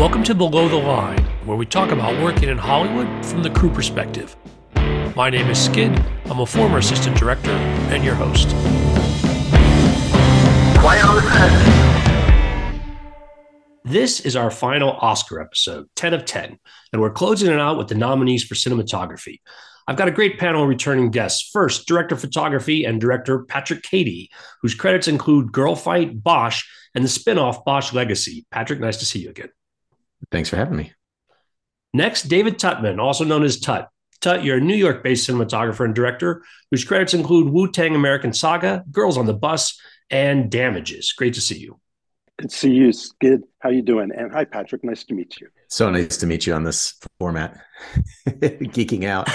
Welcome to Below the Line, where we talk about working in Hollywood from the crew perspective. My name is Skid. I'm a former assistant director and your host. Quiet on the set. This is our final Oscar episode, 10 of 10, and we're closing it out with the nominees for cinematography. I've got a great panel of returning guests. First, director of photography and director Patrick Cady, whose credits include Girlfight, Bosch, and the spinoff Bosch Legacy. Patrick, nice to see you again. Thanks for having me. Next, David Tuttman, also known as Tut. Tut, you're a New York-based cinematographer and director whose credits include Wu-Tang American Saga, Girls on the Bus, and Damages. Great to see you. Good to see you, Skid. How you doing? And hi, Patrick. Nice to meet you. So nice to meet you on this format. Geeking out.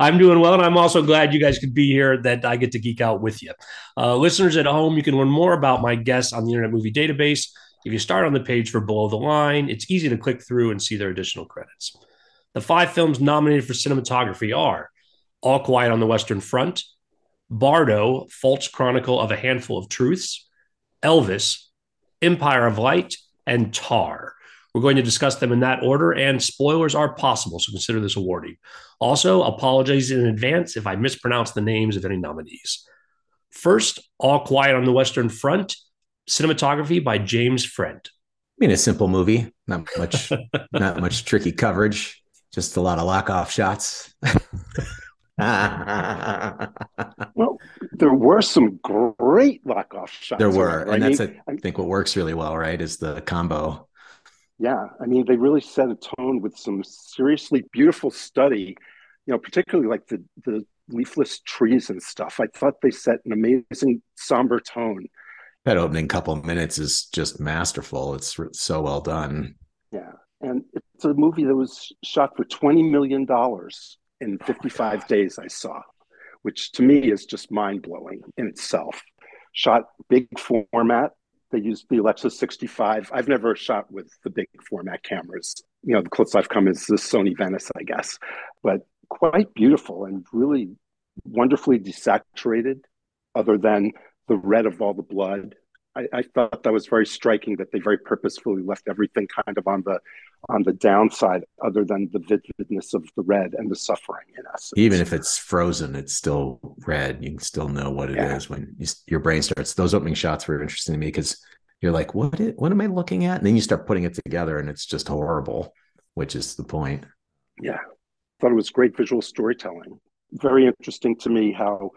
I'm doing well, and I'm also glad you guys could be here, that I get to geek out with you. Listeners at home, you can learn more about my guests on the Internet Movie Database. If you start on the page for Below the Line, it's easy to click through and see their additional credits. The five films nominated for cinematography are All Quiet on the Western Front, Bardo, False Chronicle of a Handful of Truths, Elvis, Empire of Light, and Tar. We're going to discuss them in that order, and spoilers are possible, so consider this awarding. Also, apologies in advance if I mispronounce the names of any nominees. First, All Quiet on the Western Front, cinematography by James Friend. I mean, a simple movie, not much tricky coverage. Just a lot of lock-off shots. Well, there were some great lock-off shots. There were, right? And that's, I think, what works really well, right, is the combo. Yeah, I mean, they really set a tone with some seriously beautiful study, you know, particularly like the leafless trees and stuff. I thought they set an amazing, somber tone. That opening couple of minutes is just masterful. It's so well done. Yeah, and it's a movie that was shot for $20 million in 55 days, I saw, which to me is just mind-blowing in itself. Shot big format. They used the Alexa 65. I've never shot with the big format cameras. You know, the closest I've come is the Sony Venice, I guess. But quite beautiful and really wonderfully desaturated, other than the red of all the blood. I thought that was very striking, that they very purposefully left everything kind of on the downside, other than the vividness of the red and the suffering in us. Even if it's frozen, it's still red. You can still know what it is when your brain starts. Those opening shots were interesting to me because you're like, what am I looking at? And then you start putting it together and it's just horrible, which is the point. Yeah. I thought it was great visual storytelling. Very interesting to me how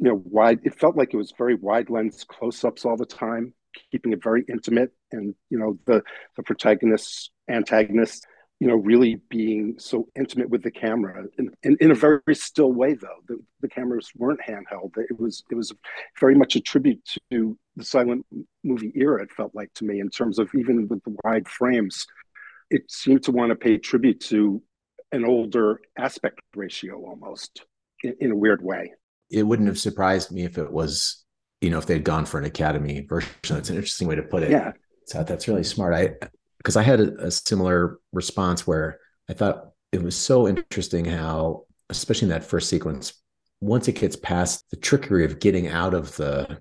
wide. It felt like it was very wide lens close-ups all the time, keeping it very intimate, and the protagonists, antagonists, really being so intimate with the camera, and in a very still way. Though the cameras weren't handheld, it was very much a tribute to the silent movie era. It felt like to me, in terms of even with the wide frames, it seemed to want to pay tribute to an older aspect ratio almost in a weird way. It wouldn't have surprised me if it was, if they'd gone for an Academy version. That's an interesting way to put it. Yeah. So that's really smart. Because I had a similar response where I thought it was so interesting how, especially in that first sequence, once it gets past the trickery of getting out of the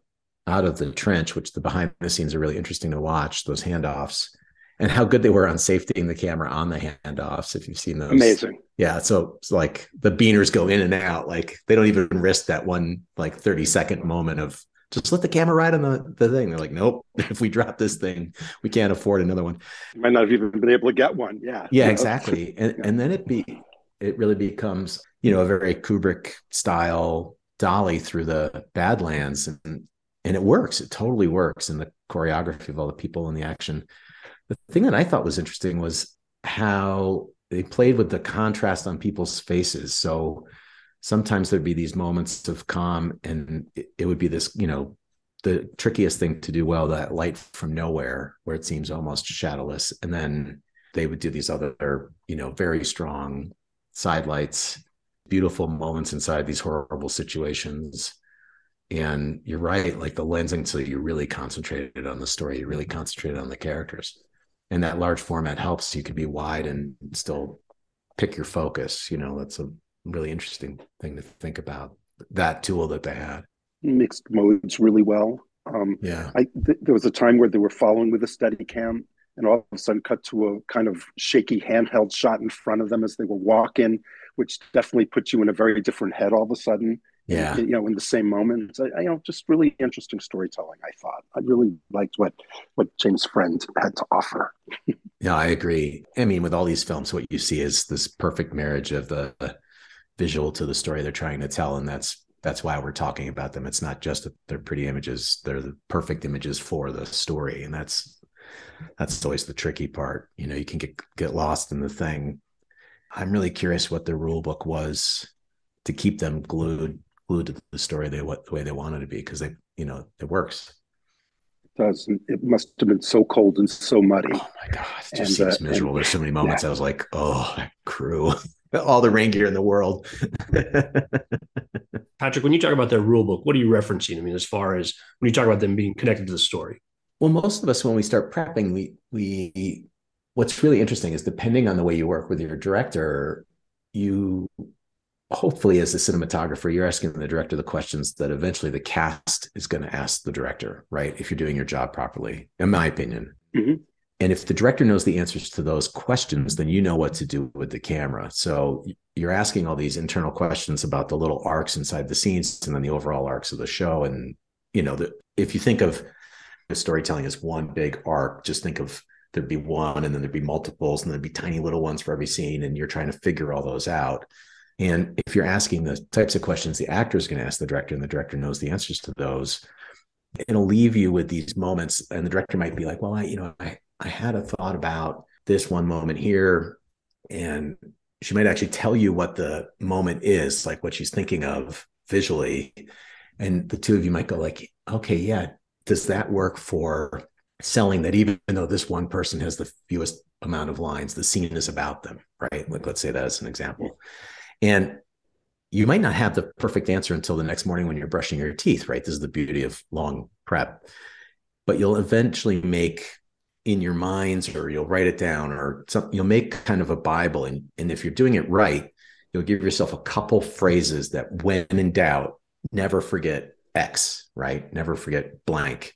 trench, which the behind the scenes are really interesting to watch, those handoffs, and how good they were on safetying the camera on the handoffs, if you've seen those. Amazing. Yeah, so it's like the beaners go in and out. Like they don't even risk that one 30-second moment of just let the camera ride on the thing. They're like, nope, if we drop this thing, we can't afford another one. You might not have even been able to get one. Yeah. Yeah, exactly. And and then it really becomes, a very Kubrick style dolly through the Badlands. And it works. It totally works in the choreography of all the people and the action. The thing that I thought was interesting was how they played with the contrast on people's faces. So sometimes there'd be these moments of calm, and it would be this, the trickiest thing to do well, that light from nowhere where it seems almost shadowless. And then they would do these other, very strong side lights, beautiful moments inside these horrible situations. And you're right, like the lens until you really concentrated on the story, you really concentrated on the characters. And that large format helps. You can be wide and still pick your focus. That's a really interesting thing to think about, that tool that they had. Mixed modes really well. There was a time where they were following with a Steadicam, and all of a sudden cut to a kind of shaky handheld shot in front of them as they were walking, which definitely puts you in a very different head all of a sudden. Yeah, you know, in the same moment, you know, just really interesting storytelling. I thought I really liked what James Friend had to offer. Yeah, I agree. I mean, with all these films, what you see is this perfect marriage of the visual to the story they're trying to tell, and that's why we're talking about them. It's not just that they're pretty images; they're the perfect images for the story, and that's always the tricky part. You know, you can get lost in the thing. I'm really curious what the rule book was to keep them glued to the story the way they wanted to be, because they, you know, it works. It does. It must have been so cold and so muddy. Oh my God, it just seems miserable. There's so many moments I was like, oh, that crew, all the reindeer in the world. Patrick, when you talk about their rule book, what are you referencing? I mean, as far as when you talk about them being connected to the story. Well, most of us, when we start prepping, we what's really interesting is depending on the way you work with your director, you hopefully as a cinematographer, you're asking the director the questions that eventually the cast is going to ask the director, right? If you're doing your job properly, in my opinion. Mm-hmm. And if the director knows the answers to those questions, then you know what to do with the camera. So you're asking all these internal questions about the little arcs inside the scenes and then the overall arcs of the show. And, you know, if you think of storytelling as one big arc, just think of there'd be one and then there'd be multiples and there'd be tiny little ones for every scene. And you're trying to figure all those out. And if you're asking the types of questions the actor is going to ask the director and the director knows the answers to those, it'll leave you with these moments. And the director might be like, well, I had a thought about this one moment here. And she might actually tell you what the moment is, like what she's thinking of visually. And the two of you might go like, okay, yeah, does that work for selling that even though this one person has the fewest amount of lines, the scene is about them, right? Like, let's say that as an example. And you might not have the perfect answer until the next morning when you're brushing your teeth, right? This is the beauty of long prep. But you'll eventually make in your minds, or you'll write it down, or you'll make kind of a Bible. And if you're doing it right, you'll give yourself a couple phrases that when in doubt, never forget X, right? Never forget blank.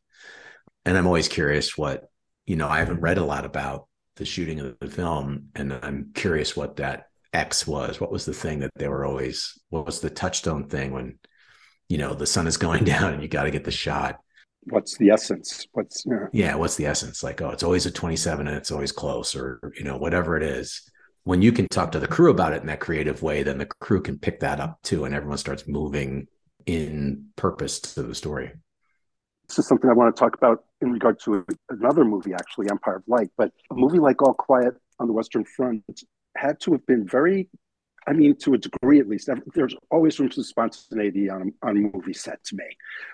And I'm always curious what, you know, I haven't read a lot about the shooting of the film, and I'm curious what that X was. What was the thing that they were always, what was the touchstone thing when, you know, the sun is going down and you got to get the shot? What's the essence? What's the essence? Like, oh, it's always a 27 and it's always close, or, you know, whatever it is. When you can talk to the crew about it in that creative way, then the crew can pick that up too. And everyone starts moving in purpose to the story. This is something I want to talk about in regard to another movie, actually, Empire of Light, but a movie like All Quiet on the Western Front had to have been very, I mean, to a degree at least, there's always room for spontaneity on a movie set to me,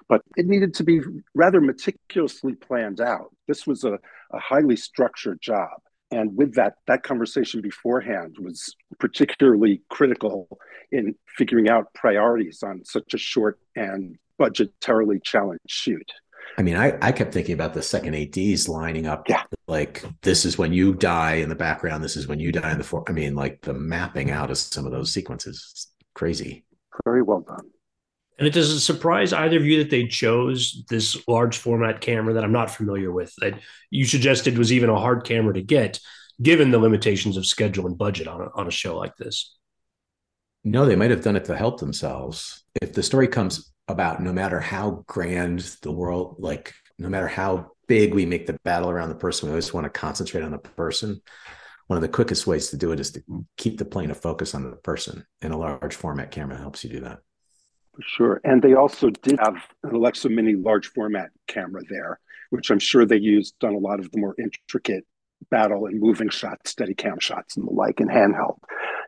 but it needed to be rather meticulously planned out. This was a highly structured job. And with that conversation beforehand was particularly critical in figuring out priorities on such a short and budgetarily challenged shoot. I mean, I kept thinking about the second ADs lining up, like, this is when you die in the background, this is when you die in the foreground. I mean, like, the mapping out of some of those sequences is crazy. Very well done. And it doesn't surprise either of you that they chose this large format camera that I'm not familiar with, that you suggested was even a hard camera to get, given the limitations of schedule and budget on a show like this. No, they might have done it to help themselves. If the story comes about no matter how grand the world, like no matter how big we make the battle around the person, we always want to concentrate on the person. One of the quickest ways to do it is to keep the plane of focus on the person, and a large format camera helps you do that. For sure. And they also did have an Alexa Mini large format camera there, which I'm sure they used on a lot of the more intricate battle and moving shots, steady cam shots and the like, and handheld.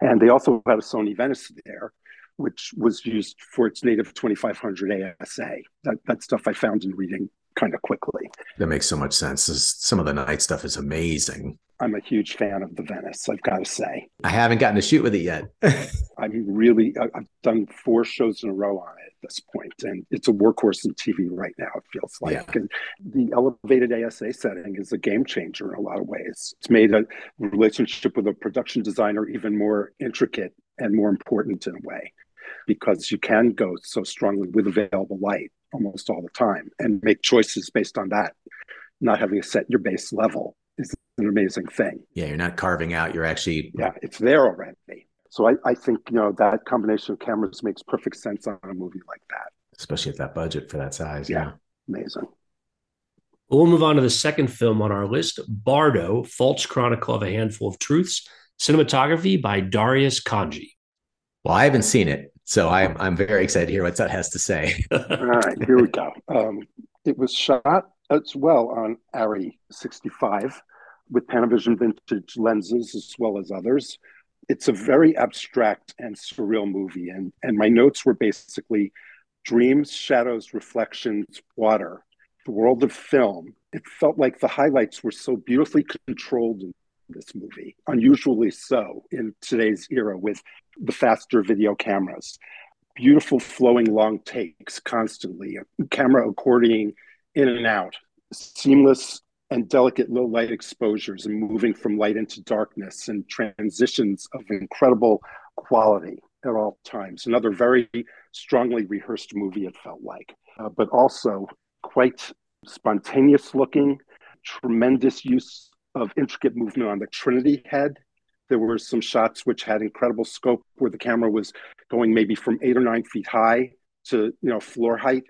And they also had a Sony Venice there, which was used for its native 2500 ASA. That stuff I found in reading kind of quickly. That makes so much sense. Some of the night stuff is amazing. I'm a huge fan of the Venice, I've got to say. I haven't gotten to shoot with it yet. I've done 4 shows in a row on it at this point, and it's a workhorse in TV right now, it feels like. Yeah. And the elevated ASA setting is a game changer in a lot of ways. It's made a relationship with a production designer even more intricate and more important in a way, because you can go so strongly with available light almost all the time and make choices based on that. Not having to set your base level is an amazing thing. Yeah, you're not carving out, you're actually... Yeah, it's there already. So I think, you know, that combination of cameras makes perfect sense on a movie like that. Especially at that budget for that size. Yeah, amazing. We'll move on to the second film on our list, Bardo, False Chronicle of a Handful of Truths, cinematography by Darius Khondji. Well, I haven't seen it, so I'm very excited to hear what that has to say. All right, here we go. It was shot as well on ARRI 65 with Panavision vintage lenses as well as others. It's a very abstract and surreal movie, and my notes were basically dreams, shadows, reflections, water, the world of film. It felt like the highlights were so beautifully controlled in this movie, unusually so in today's era with the faster video cameras. Beautiful flowing long takes constantly, camera accordioning in and out, seamless and delicate low light exposures and moving from light into darkness and transitions of incredible quality at all times. Another very strongly rehearsed movie, it felt like, but also quite spontaneous looking, tremendous use of intricate movement on the Trinity head. There were some shots which had incredible scope where the camera was going maybe from 8 or 9 feet high to, you know, floor height,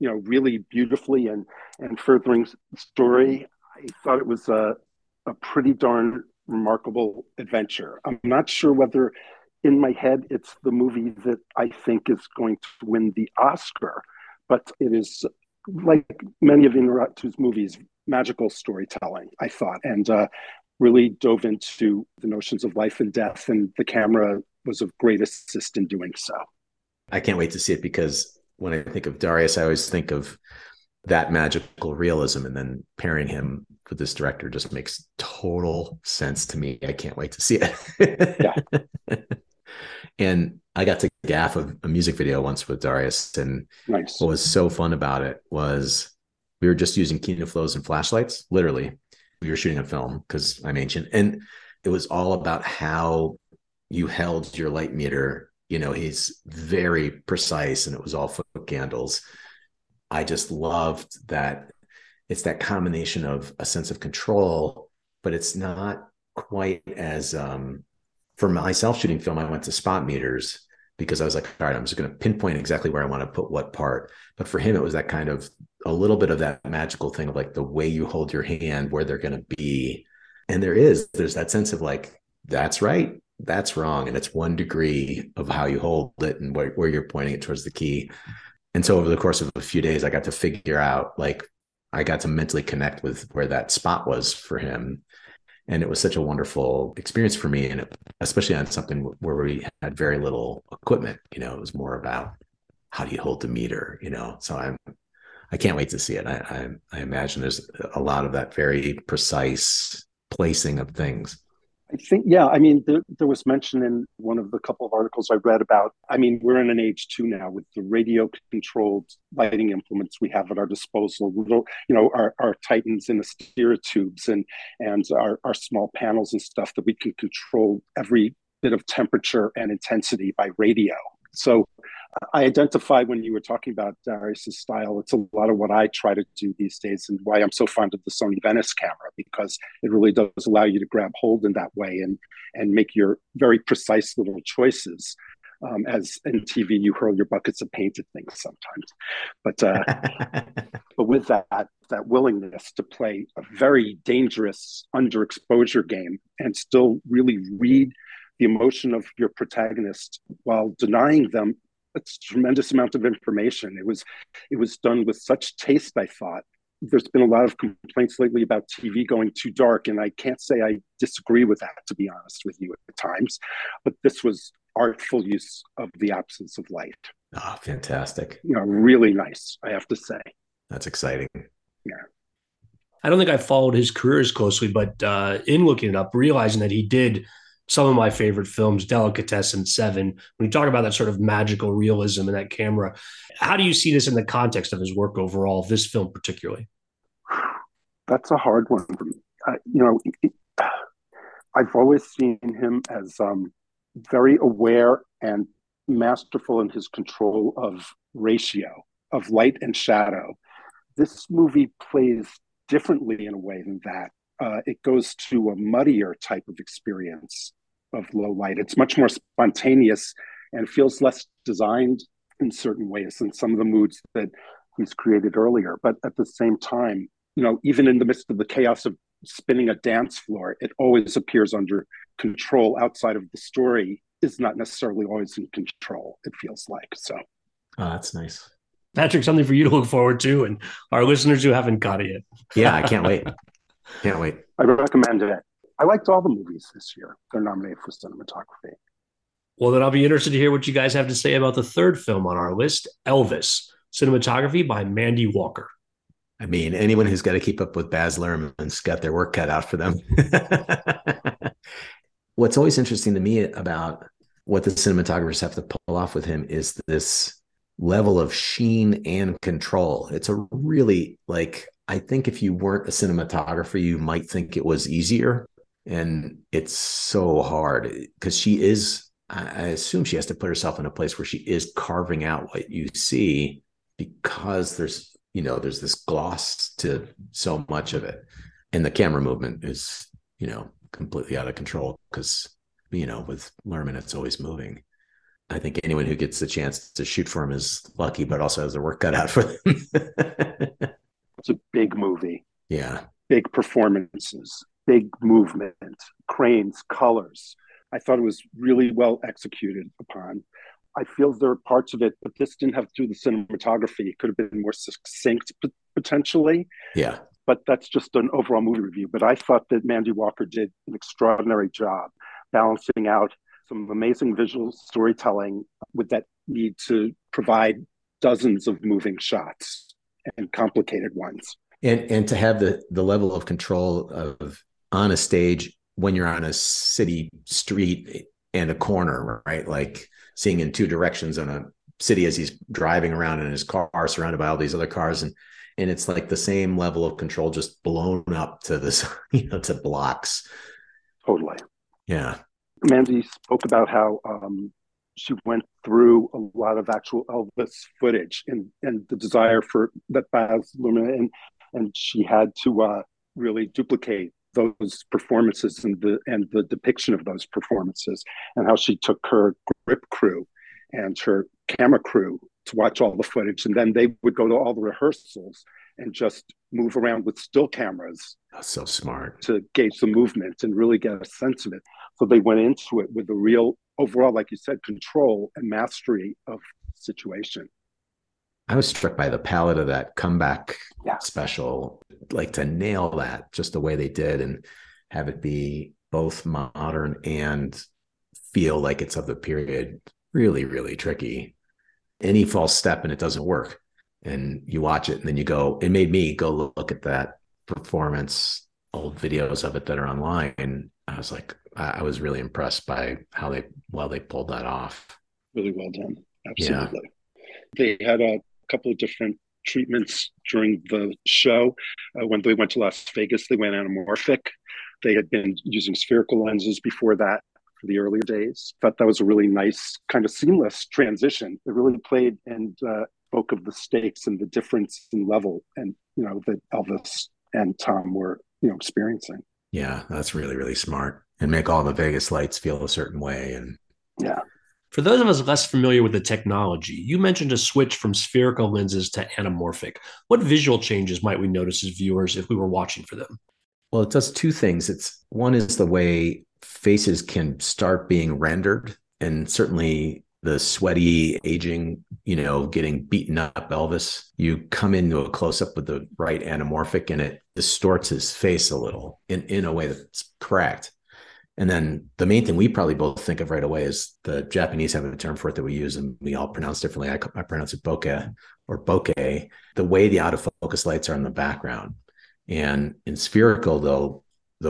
you know, really beautifully and furthering the story. I thought it was a pretty darn remarkable adventure. I'm not sure whether in my head it's the movie that I think is going to win the Oscar, but it is, like many of Iñárritu's movies, magical storytelling, I thought, and really dove into the notions of life and death, and the camera was of great assist in doing so. I can't wait to see it, because when I think of Darius, I always think of that magical realism, and then pairing him with this director just makes total sense to me. I can't wait to see it. Yeah. And I got to gaff a music video once with Darius, and nice. What was so fun about it was we were just using Kino flows and flashlights. Literally, we were shooting a film because I'm ancient, and it was all about how you held your light meter. You know, he's very precise, and it was all foot candles. I just loved that. It's that combination of a sense of control, but it's not quite as for myself shooting film, I went to spot meters because I was like, all right, I'm just going to pinpoint exactly where I want to put what part. But for him, it was that kind of a little bit of that magical thing of like the way you hold your hand, where they're going to be. And there's that sense of like, that's right, that's wrong. And it's 1 degree of how you hold it and where you're pointing it towards the key. And so over the course of a few days, I got to figure out, like, I got to mentally connect with where that spot was for him. And it was such a wonderful experience for me, and especially on something where we had very little equipment. You know, it was more about how do you hold the meter, you know? So I can't wait to see it. I imagine there's a lot of that very precise placing of things. I think, yeah, I mean, there was mention in one of the couple of articles I read about, I mean, we're in an age too now with the radio-controlled lighting implements we have at our disposal, little, you know, our Titans and the steer tubes and our small panels and stuff that we can control every bit of temperature and intensity by radio. So I identify when you were talking about Darius's style, it's a lot of what I try to do these days and why I'm so fond of the Sony Venice camera, because it really does allow you to grab hold in that way and make your very precise little choices. As in TV, you hurl your buckets of paint at things sometimes. But with that willingness to play a very dangerous underexposure game and still really read the emotion of your protagonist while denying them a tremendous amount of information. It was done with such taste, I thought. There's been a lot of complaints lately about TV going too dark, and I can't say I disagree with that, to be honest with you, at times. But this was artful use of the absence of light. Oh, fantastic. You know, really nice, I have to say. That's exciting. Yeah. I don't think I followed his career as closely, but in looking it up, realizing that he did some of my favorite films, Delicatessen, Seven. When you talk about that sort of magical realism and that camera, how do you see this in the context of his work overall, this film particularly? That's a hard one for me. You know, I've always seen him as very aware and masterful in his control of ratio, of light and shadow. This movie plays differently in a way than that. it goes to a muddier type of experience of low light. It's much more spontaneous and feels less designed in certain ways than some of the moods that he's created earlier. But at the same time, you know, even in the midst of the chaos of spinning a dance floor, it always appears under control. Outside of the story is not necessarily always in control, it feels like. So that's nice. Patrick, something for you to look forward to, and our listeners who haven't got it yet. Yeah, I can't wait. Can't wait. I recommend it. I liked all the movies this year. They're nominated for cinematography. Well, then I'll be interested to hear what you guys have to say about the third film on our list, Elvis, cinematography by Mandy Walker. I mean, anyone who's got to keep up with Baz Luhrmann's got their work cut out for them. What's always interesting to me about what the cinematographers have to pull off with him is this level of sheen and control. It's a really, like, I think if you weren't a cinematographer, you might think it was easier. And it's so hard because she is, I assume she has to put herself in a place where she is carving out what you see, because there's, you know, there's this gloss to so much of it. And the camera movement is, you know, completely out of control because, you know, with Luhrmann, it's always moving. I think anyone who gets the chance to shoot for him is lucky, but also has their work cut out for them. It's a big movie. Yeah. Big performances, big movement, cranes, colors. I thought it was really well executed upon. I feel there are parts of it, but this didn't have to do with the cinematography. It could have been more succinct, potentially. Yeah. But that's just an overall movie review. But I thought that Mandy Walker did an extraordinary job balancing out some amazing visual storytelling with that need to provide dozens of moving shots and complicated ones. And to have the level of control of on a stage when you're on a city street and a corner, right? Like seeing in two directions on a city as he's driving around in his car surrounded by all these other cars. And it's like the same level of control just blown up to this, you know, to blocks. Totally. Yeah. Mandy spoke about how she went through a lot of actual Elvis footage and the desire for that Baz Luhrmann, and she had to really duplicate those performances and the depiction of those performances, and how she took her grip crew and her camera crew to watch all the footage, and then they would go to all the rehearsals and just move around with still cameras. That's so smart. To gauge the movement and really get a sense of it. So they went into it with a real overall, like you said, control and mastery of situation. I was struck by the palette of that comeback special, like to nail that just the way they did and have it be both modern and feel like it's of the period. Really, really tricky. Any false step and it doesn't work. And you watch it and then you go, it made me go look at that performance, old videos of it that are online. And I was like, I was really impressed by how they pulled that off. Really well done. Absolutely. Yeah. They had a couple of different treatments during the show. When they went to Las Vegas, they went anamorphic. They had been using spherical lenses before that for the earlier days. Thought that was a really nice kind of seamless transition. It really played and spoke of the stakes and the difference in level, and you know that Elvis and Tom were, you know, experiencing. Yeah, that's really, really smart. And make all the Vegas lights feel a certain way. And yeah. For those of us less familiar with the technology, you mentioned a switch from spherical lenses to anamorphic. What visual changes might we notice as viewers if we were watching for them? Well, it does two things. It's one is the way faces can start being rendered, and certainly the sweaty, aging, you know, getting beaten up Elvis, you come into a close-up with the right anamorphic and it distorts his face a little in a way that's correct. And then the main thing we probably both think of right away is the Japanese have a term for it that we use and we all pronounce differently. I pronounce it bokeh or bokeh, the way the out-of-focus lights are in the background. And in spherical, they'll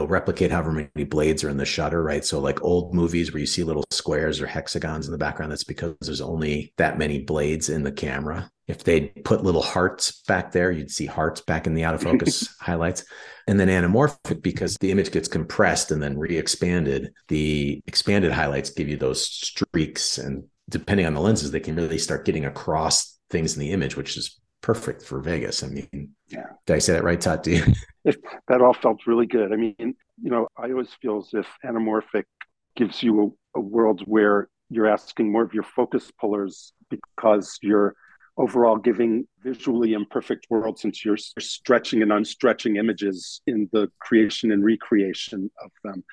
replicate however many blades are in the shutter, right? So like old movies where you see little squares or hexagons in the background, that's because there's only that many blades in the camera. If they put little hearts back there, you'd see hearts back in the out of focus highlights. And then anamorphic, because the image gets compressed and then re-expanded, the expanded highlights give you those streaks. And depending on the lenses, they can really start getting across things in the image, which is perfect for Vegas. I mean, yeah. Did I say that right, Todd? That all felt really good. I mean, you know, I always feel as if anamorphic gives you a world where you're asking more of your focus pullers, because you're overall giving visually imperfect worlds into your stretching and unstretching images in the creation and recreation of them.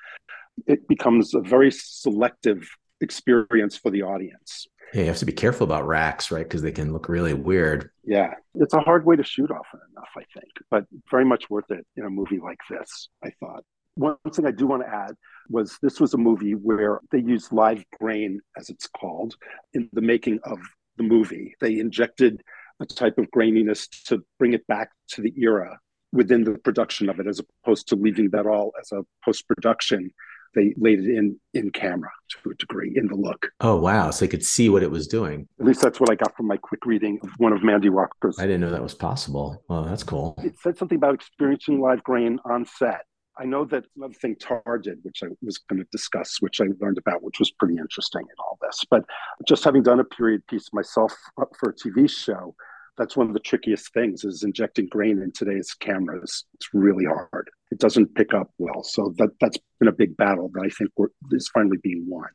It becomes a very selective experience for the audience. Yeah, you have to be careful about racks, right? Because they can look really weird. Yeah, it's a hard way to shoot often enough, I think, but very much worth it in a movie like this, I thought. One thing I do want to add was this was a movie where they used live grain, as it's called, in the making of the movie. They injected a type of graininess to bring it back to the era within the production of it, as opposed to leaving that all as a post-production. They laid it in camera to a degree in the look. Oh, wow. So you could see what it was doing. At least that's what I got from my quick reading of one of Mandy Walker's. I didn't know that was possible. Well, that's cool. It said something about experiencing live grain on set. I know that another thing Tar did, which I was going to discuss, which I learned about, which was pretty interesting in all this. But just having done a period piece myself for a TV show, that's one of the trickiest things, is injecting grain in today's cameras. It's really hard. It doesn't pick up well. So that's been a big battle that I think is finally being won.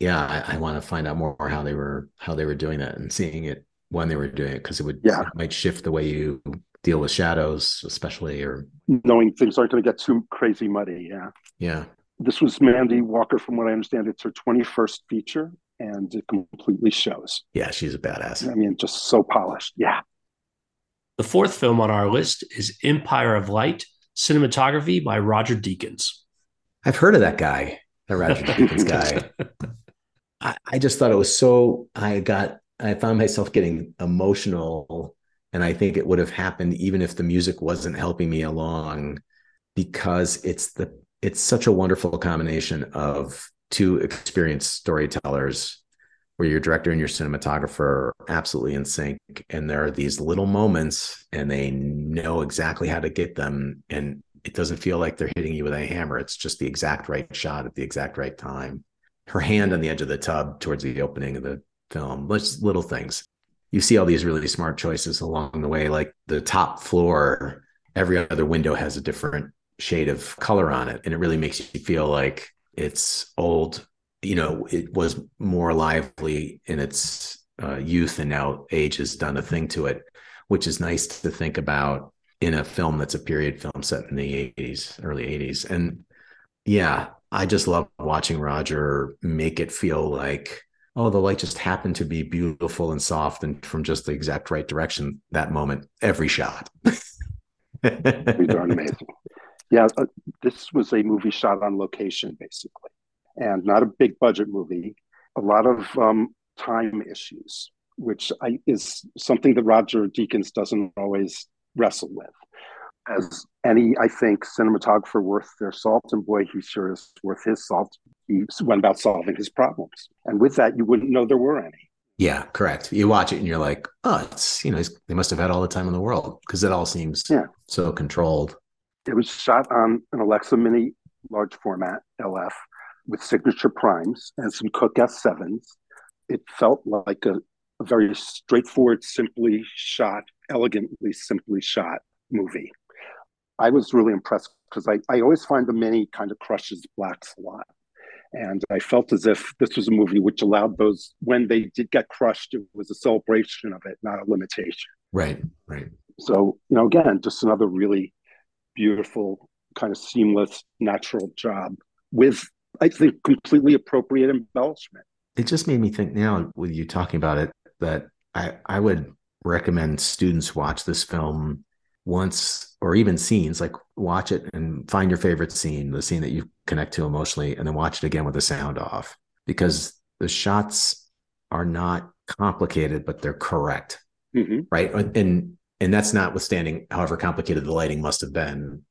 Yeah, I want to find out more how they were doing that and seeing it when they were doing it, because it might shift the way you deal with shadows, especially, or knowing things aren't going to get too crazy muddy. Yeah. This was Mandy Walker, from what I understand. It's her 21st feature. And it completely shows. Yeah, she's a badass. I mean, just so polished. Yeah. The fourth film on our list is Empire of Light, cinematography by Roger Deakins. I've heard of that guy, the Roger Deakins guy. I just thought it was so, I found myself getting emotional. And I think it would have happened even if the music wasn't helping me along, because it's such a wonderful combination of two experienced storytellers, where your director and your cinematographer are absolutely in sync. And there are these little moments and they know exactly how to get them. And it doesn't feel like they're hitting you with a hammer. It's just the exact right shot at the exact right time. Her hand on the edge of the tub towards the opening of the film, just little things. You see all these really smart choices along the way, like the top floor, every other window has a different shade of color on it. And it really makes you feel like it's old, you know, it was more lively in its youth, and now age has done a thing to it, which is nice to think about in a film that's a period film set in the 80s, early 80s. And yeah, I just love watching Roger make it feel like, oh, the light just happened to be beautiful and soft and from just the exact right direction that moment, every shot. These are amazing. Yeah, this was a movie shot on location, basically, and not a big budget movie. A lot of time issues, which is something that Roger Deakins doesn't always wrestle with. As any, I think, cinematographer worth their salt, and boy, he sure is worth his salt, he went about solving his problems. And with that, you wouldn't know there were any. Yeah, correct. You watch it and you're like, oh, it's, you know, they must have had all the time in the world, because it all seems so controlled. It was shot on an Alexa Mini large format, LF, with signature primes and some Cooke S7s. It felt like a very straightforward, simply shot, elegantly simply shot movie. I was really impressed, because I always find the Mini kind of crushes blacks a lot. And I felt as if this was a movie which allowed those, when they did get crushed, it was a celebration of it, not a limitation. Right. So, you know, again, just another really beautiful, kind of seamless, natural job with, I think, completely appropriate embellishment. It just made me think now, with you talking about it, that I would recommend students watch this film once, or even scenes, like watch it and find your favorite scene, the scene that you connect to emotionally, and then watch it again with the sound off, because the shots are not complicated, but they're correct. Mm-hmm. Right. And that's notwithstanding however complicated the lighting must have been,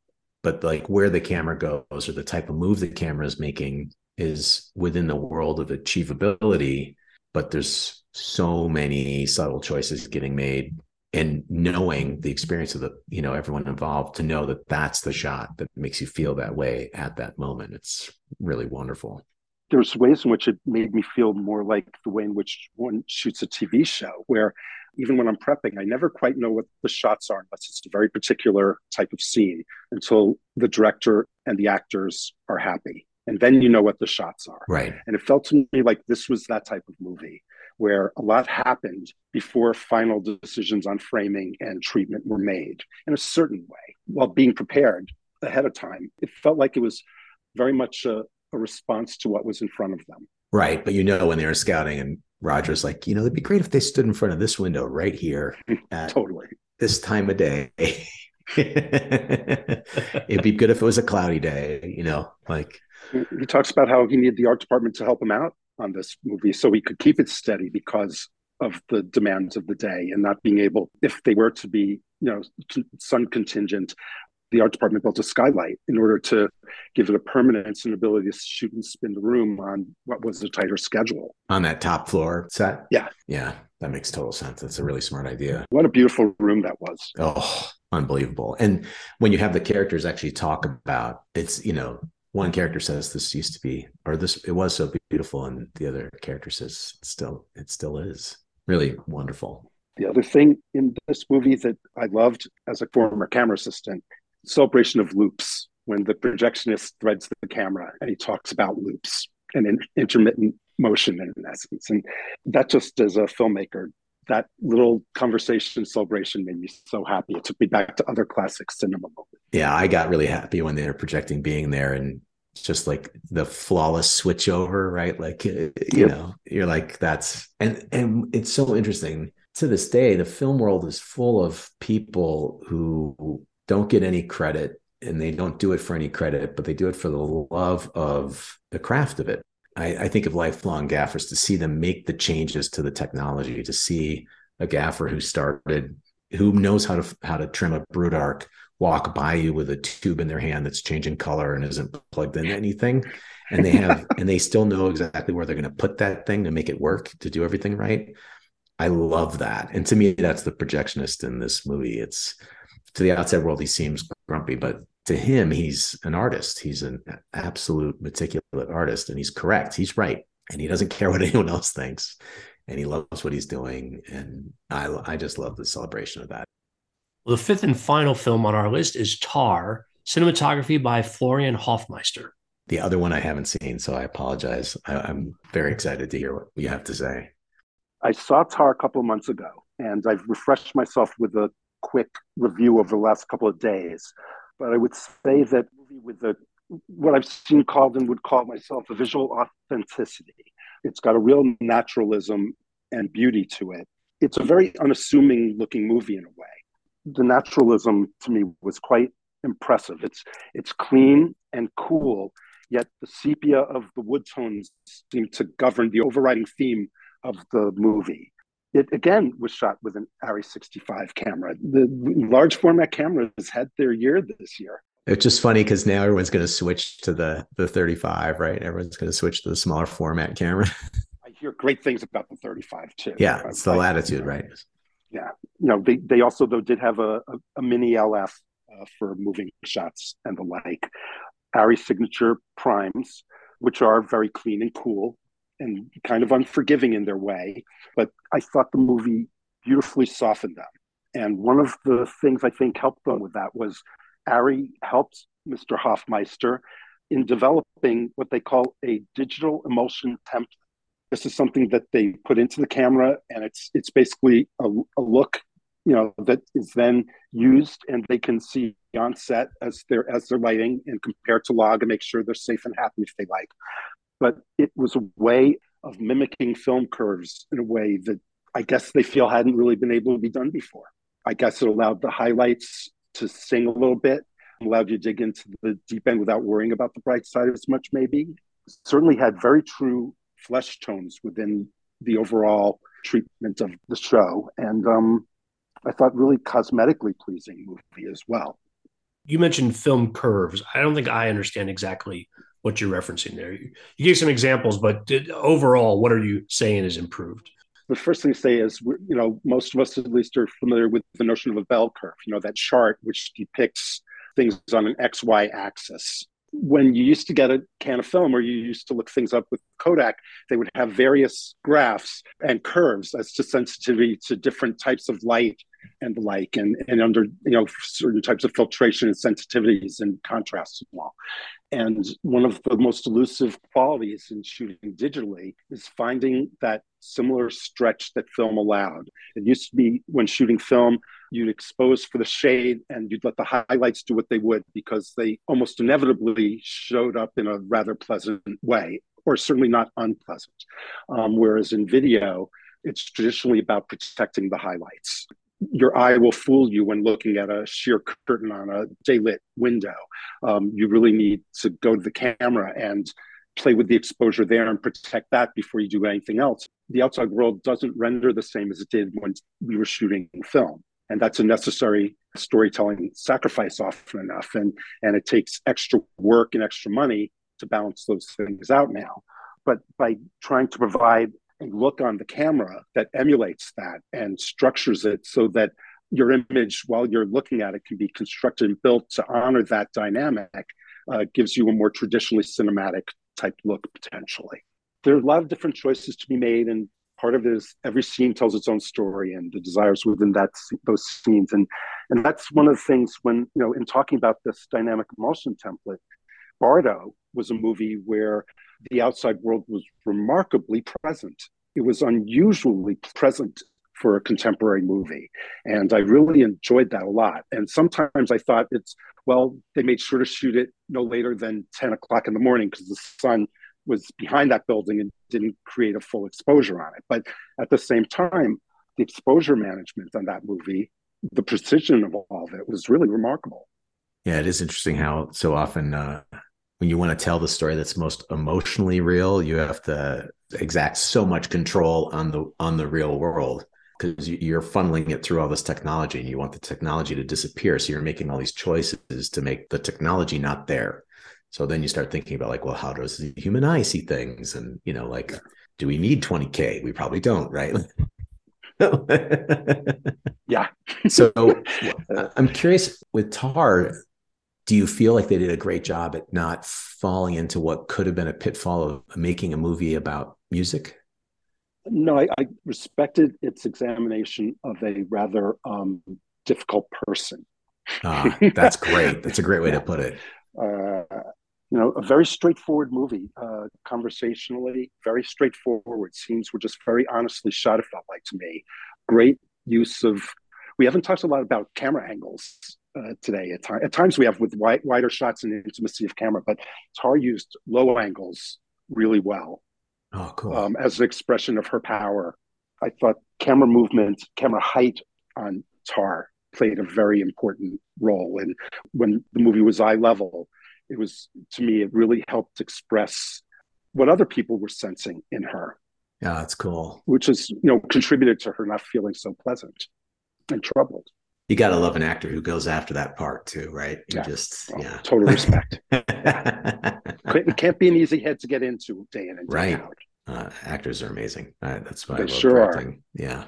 but like where the camera goes or the type of move the camera is making is within the world of achievability, but there's so many subtle choices getting made, and knowing the experience of the, you know, everyone involved to know that that's the shot that makes you feel that way at that moment. It's really wonderful. There's ways in which it made me feel more like the way in which one shoots a TV show, where even when I'm prepping, I never quite know what the shots are unless it's a very particular type of scene until the director and the actors are happy. And then you know what the shots are. Right. And it felt to me like this was that type of movie where a lot happened before final decisions on framing and treatment were made in a certain way, while being prepared ahead of time. It felt like it was very much a response to what was in front of them. Right. But you know, when they were scouting and Roger's like, you know, it'd be great if they stood in front of this window right here at totally this time of day. It'd be good if it was a cloudy day, you know, like. He talks about how he needed the art department to help him out on this movie so he could keep it steady because of the demands of the day and not being able, if they were to be, you know, sun contingent. The art department built a skylight in order to give it a permanence and ability to shoot and spin the room on what was a tighter schedule. On that top floor set? Yeah. Yeah, that makes total sense. That's a really smart idea. What a beautiful room that was. Oh, unbelievable. And when you have the characters actually talk about, it's, you know, one character says this used to be, or this, it was so beautiful. And the other character says it still is. Really wonderful. The other thing in this movie that I loved as a former camera assistant, celebration of loops, when the projectionist threads the camera and he talks about loops and intermittent motion in essence. And that just, as a filmmaker, that little conversation celebration made me so happy. It took me back to other classic cinema moments. Yeah, I got really happy when they were projecting being there and just like the flawless switchover, right? Like, you know, you're like, that's, and it's so interesting. To this day, the film world is full of people who don't get any credit, and they don't do it for any credit, but they do it for the love of the craft of it. I think of lifelong gaffers, to see them make the changes to the technology, to see a gaffer who started, who knows how to trim a brood arc, walk by you with a tube in their hand that's changing color and isn't plugged into anything. And they have, and they still know exactly where they're going to put that thing to make it work, to do everything right. I love that. And to me, that's the projectionist in this movie. It's, to the outside world, he seems grumpy, but to him, he's an artist. He's an absolute meticulous artist, and he's correct. He's right. And he doesn't care what anyone else thinks, and he loves what he's doing. And I just love the celebration of that. Well, the fifth and final film on our list is Tar, cinematography by Florian Hoffmeister. The other one I haven't seen, so I apologize. I'm very excited to hear what you have to say. I saw Tar a couple of months ago, and I've refreshed myself with a quick review over the last couple of days, but I would say that with what I've seen called and would call myself a visual authenticity, it's got a real naturalism and beauty to it. It's a very unassuming looking movie in a way. The naturalism to me was quite impressive. It's clean and cool, yet the sepia of the wood tones seem to govern the overriding theme of the movie. It, again, was shot with an ARRI 65 camera. The large format cameras had their year this year. It's just funny because now everyone's going to switch to the 35, right? Everyone's going to switch to the smaller format camera. I hear great things about the 35, too. Yeah, it's the latitude, you know, right? Yeah. You know, they also, though, did have a mini LF for moving shots and the like. ARRI Signature Primes, which are very clean and cool, and kind of unforgiving in their way, but I thought the movie beautifully softened them. And one of the things I think helped them with that was ARRI helped Mr. Hoffmeister in developing what they call a digital emulsion template. This is something that they put into the camera, and it's basically a look, you know, that is then used, and they can see on set as their lighting and compare to log and make sure they're safe and happy if they like. But it was a way of mimicking film curves in a way that I guess they feel hadn't really been able to be done before. I guess it allowed the highlights to sing a little bit, allowed you to dig into the deep end without worrying about the bright side as much, maybe. It certainly had very true flesh tones within the overall treatment of the show. And I thought really cosmetically pleasing movie as well. You mentioned film curves. I don't think I understand exactly what you're referencing there. You gave some examples, but overall, what are you saying is improved? The first thing to say is, you know, most of us at least are familiar with the notion of a bell curve, you know, that chart which depicts things on an XY axis. when you used to get a can of film or you used to look things up with Kodak, they would have various graphs and curves as to sensitivity to different types of light and the like, and under, you know, certain types of filtration and sensitivities and contrasts and all. And one of the most elusive qualities in shooting digitally is finding that similar stretch that film allowed. It used to be when shooting film, you'd expose for the shade and you'd let the highlights do what they would because they almost inevitably showed up in a rather pleasant way, or certainly not unpleasant. Whereas in video, it's traditionally about protecting the highlights. Your eye will fool you when looking at a sheer curtain on a daylit window. You really need to go to the camera and play with the exposure there and protect that before you do anything else. The outside world doesn't render the same as it did when we were shooting film. And that's a necessary storytelling sacrifice often enough. And it takes extra work and extra money to balance those things out now. But by trying to provide and look on the camera that emulates that and structures it so that your image, while you're looking at it, can be constructed and built to honor that dynamic, gives you a more traditionally cinematic type look, potentially. There are a lot of different choices to be made, and part of it is every scene tells its own story and the desires within that those scenes. And that's one of the things when, you know, in talking about this dynamic emulsion template, Bardo was a movie where the outside world was remarkably present. It was unusually present for a contemporary movie. And I really enjoyed that a lot. And sometimes I thought it's, well, they made sure to shoot it no later than 10 o'clock in the morning because the sun was behind that building and didn't create a full exposure on it. But at the same time, the exposure management on that movie, the precision of all of it was really remarkable. Yeah, it is interesting how so often when you want to tell the story that's most emotionally real, you have to exact so much control on the real world because you're funneling it through all this technology and you want the technology to disappear. So you're making all these choices to make the technology not there. So then you start thinking about like, well, how does the human eye see things? And, you know, like, do we need 20K? We probably don't, right? Yeah. So I'm curious with Tar, do you feel like they did a great job at not falling into what could have been a pitfall of making a movie about music? No, I respected its examination of a rather difficult person. That's great. That's a great way to put it. You know, a very straightforward movie, conversationally, very straightforward. Scenes were just very honestly shot, it felt like to me. Great use of, we haven't talked a lot about camera angles today. At times we have with wider shots and intimacy of camera, but Tar used low angles really well. Oh, cool. As an expression of her power. I thought camera movement, camera height on Tar played a very important role. And when the movie was eye level, it was, to me, it really helped express what other people were sensing in her. Yeah, that's cool. Which is, you know, contributed to her not feeling so pleasant and troubled. You got to love an actor who goes after that part too, right? You Total respect. It can't be an easy head to get into day in and day out. Actors are amazing. That's why they I love acting. Yeah.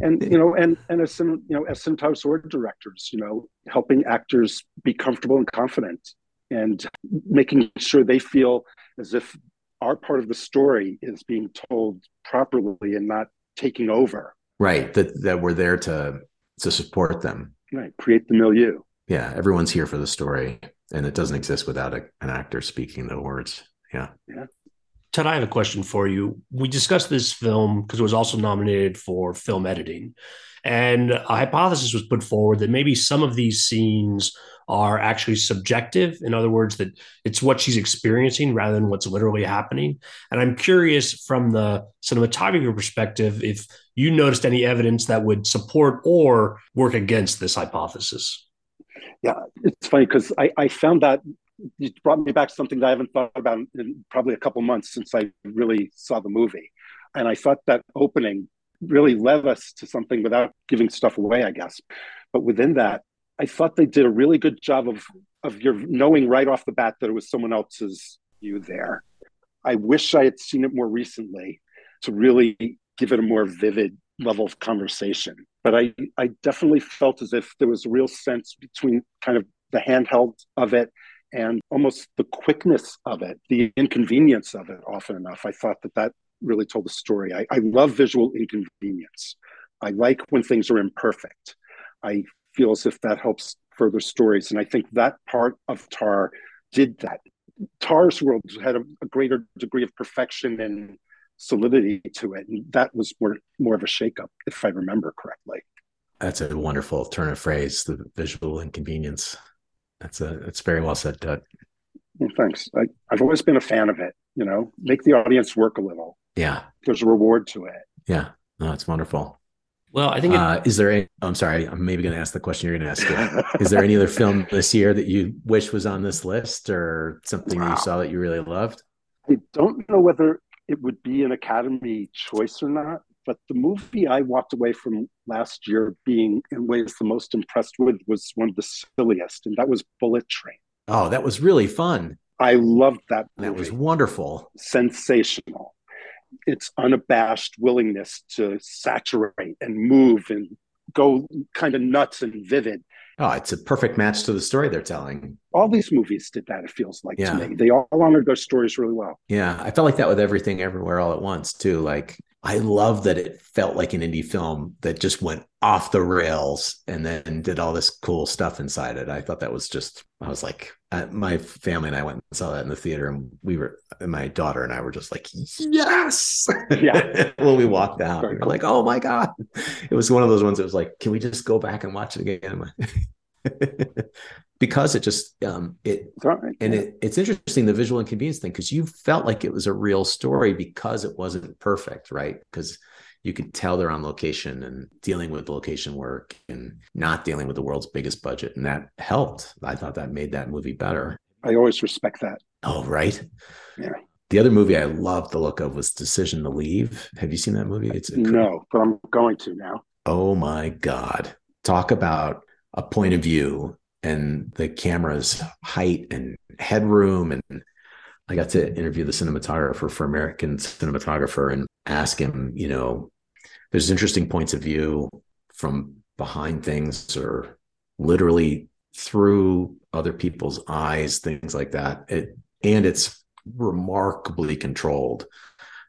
And, you know, and as some, you know, as sometimes we're directors, you know, helping actors be comfortable and confident and making sure they feel as if our part of the story is being told properly and not taking over. Right. That we're there to support them. Right. Create the milieu. Yeah. Everyone's here for the story and it doesn't exist without an actor speaking the words. Yeah. Yeah. Ted, I have a question for you. We discussed this film because it was also nominated for film editing. And a hypothesis was put forward that maybe some of these scenes are actually subjective. In other words, that it's what she's experiencing rather than what's literally happening. And I'm curious from the cinematography perspective, if you noticed any evidence that would support or work against this hypothesis. Yeah, it's funny because I found that you brought me back something that I haven't thought about in probably a couple months since I really saw the movie. And I thought that opening really led us to something without giving stuff away, I guess. But within that, I thought they did a really good job of your knowing right off the bat that it was someone else's view there. I wish I had seen it more recently to really give it a more vivid level of conversation. But I definitely felt as if there was a real sense between kind of the handheld of it and almost the quickness of it, the inconvenience of it often enough. I thought that that really told the story. I love visual inconvenience. I like when things are imperfect. I feel as if that helps further stories. And I think that part of Tar did that. Tar's world had a greater degree of perfection and solidity to it. And that was more of a shakeup, if I remember correctly. That's a wonderful turn of phrase, the visual inconvenience. That's very well said, Doug. Well, thanks. I've always been a fan of it, you know, make the audience work a little. Yeah. There's a reward to it. Yeah. No, it's wonderful. Well, I think is there any, I'm sorry, I'm maybe going to ask the question you're going to ask. Is there any other film this year that you wish was on this list or something that you saw that you really loved? I don't know whether it would be an Academy choice or not, but the movie I walked away from last year being in ways the most impressed with was one of the silliest, and that was Bullet Train. Oh, that was really fun. I loved that movie. That was wonderful. Sensational. Its unabashed willingness to saturate and move and go kind of nuts and vivid. Oh, it's a perfect match to the story they're telling. All these movies did that, it feels like, yeah, to me. They all honored their stories really well. Yeah, I felt like that with Everything Everywhere All at Once, too. Like, I love that it felt like an indie film that just went off the rails and then did all this cool stuff inside it. I thought that was just, I was like, my family and I went and saw that in the theater, and my daughter and I were just like, yes. Yeah. Well, we walked out. We're like, oh my God. It was one of those ones that was like, can we just go back and watch it again? Because it just, it's interesting, the visual inconvenience thing, because you felt like it was a real story because it wasn't perfect, right? Because you could tell they're on location and dealing with location work and not dealing with the world's biggest budget. And that helped. I thought that made that movie better. I always respect that. Oh, right. Yeah. The other movie I loved the look of was Decision to Leave. Have you seen that movie? No, but I'm going to now. Oh my God. Talk about a point of view and the camera's height and headroom. And I got to interview the cinematographer for American Cinematographer and ask him, you know, there's interesting points of view from behind things or literally through other people's eyes, things like that. And it's remarkably controlled.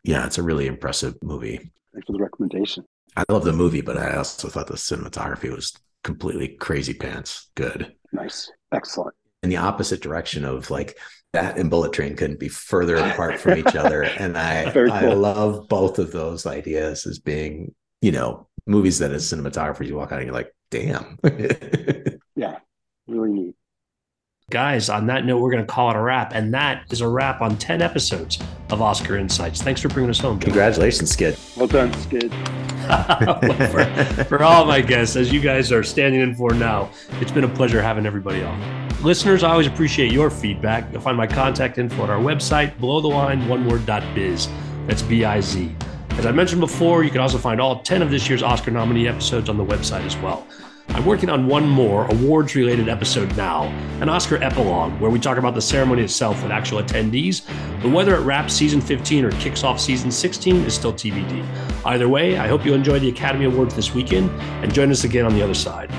Yeah, it's a really impressive movie. Thanks for the recommendation. I love the movie, but I also thought the cinematography was completely crazy pants. Good. Nice. Excellent. In the opposite direction of like that and Bullet Train couldn't be further apart from each other. And I love both of those ideas as being, you know, movies that as cinematographers, you walk out and you're like, damn. Yeah. Really neat. Guys, on that note, we're going to call it a wrap. And that is a wrap on 10 episodes of Oscar Insights. Thanks for bringing us home. Congratulations, Skid. Well done, Skid. for all my guests, as you guys are standing in for now, it's been a pleasure having everybody on. Listeners, I always appreciate your feedback. You'll find my contact info on our website, belowtheline1word.biz. That's B-I-Z. As I mentioned before, you can also find all 10 of this year's Oscar nominee episodes on the website as well. I'm working on one more awards-related episode now, an Oscar epilogue, where we talk about the ceremony itself with actual attendees, but whether it wraps season 15 or kicks off season 16 is still TBD. Either way, I hope you enjoy the Academy Awards this weekend and join us again on the other side.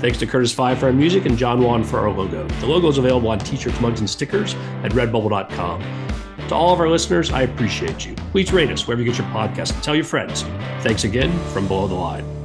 Thanks to Curtis Fye for our music and John Wan for our logo. The logo is available on t-shirts, mugs, and stickers at redbubble.com. To all of our listeners, I appreciate you. Please rate us wherever you get your podcast and tell your friends. Thanks again from Below the Line.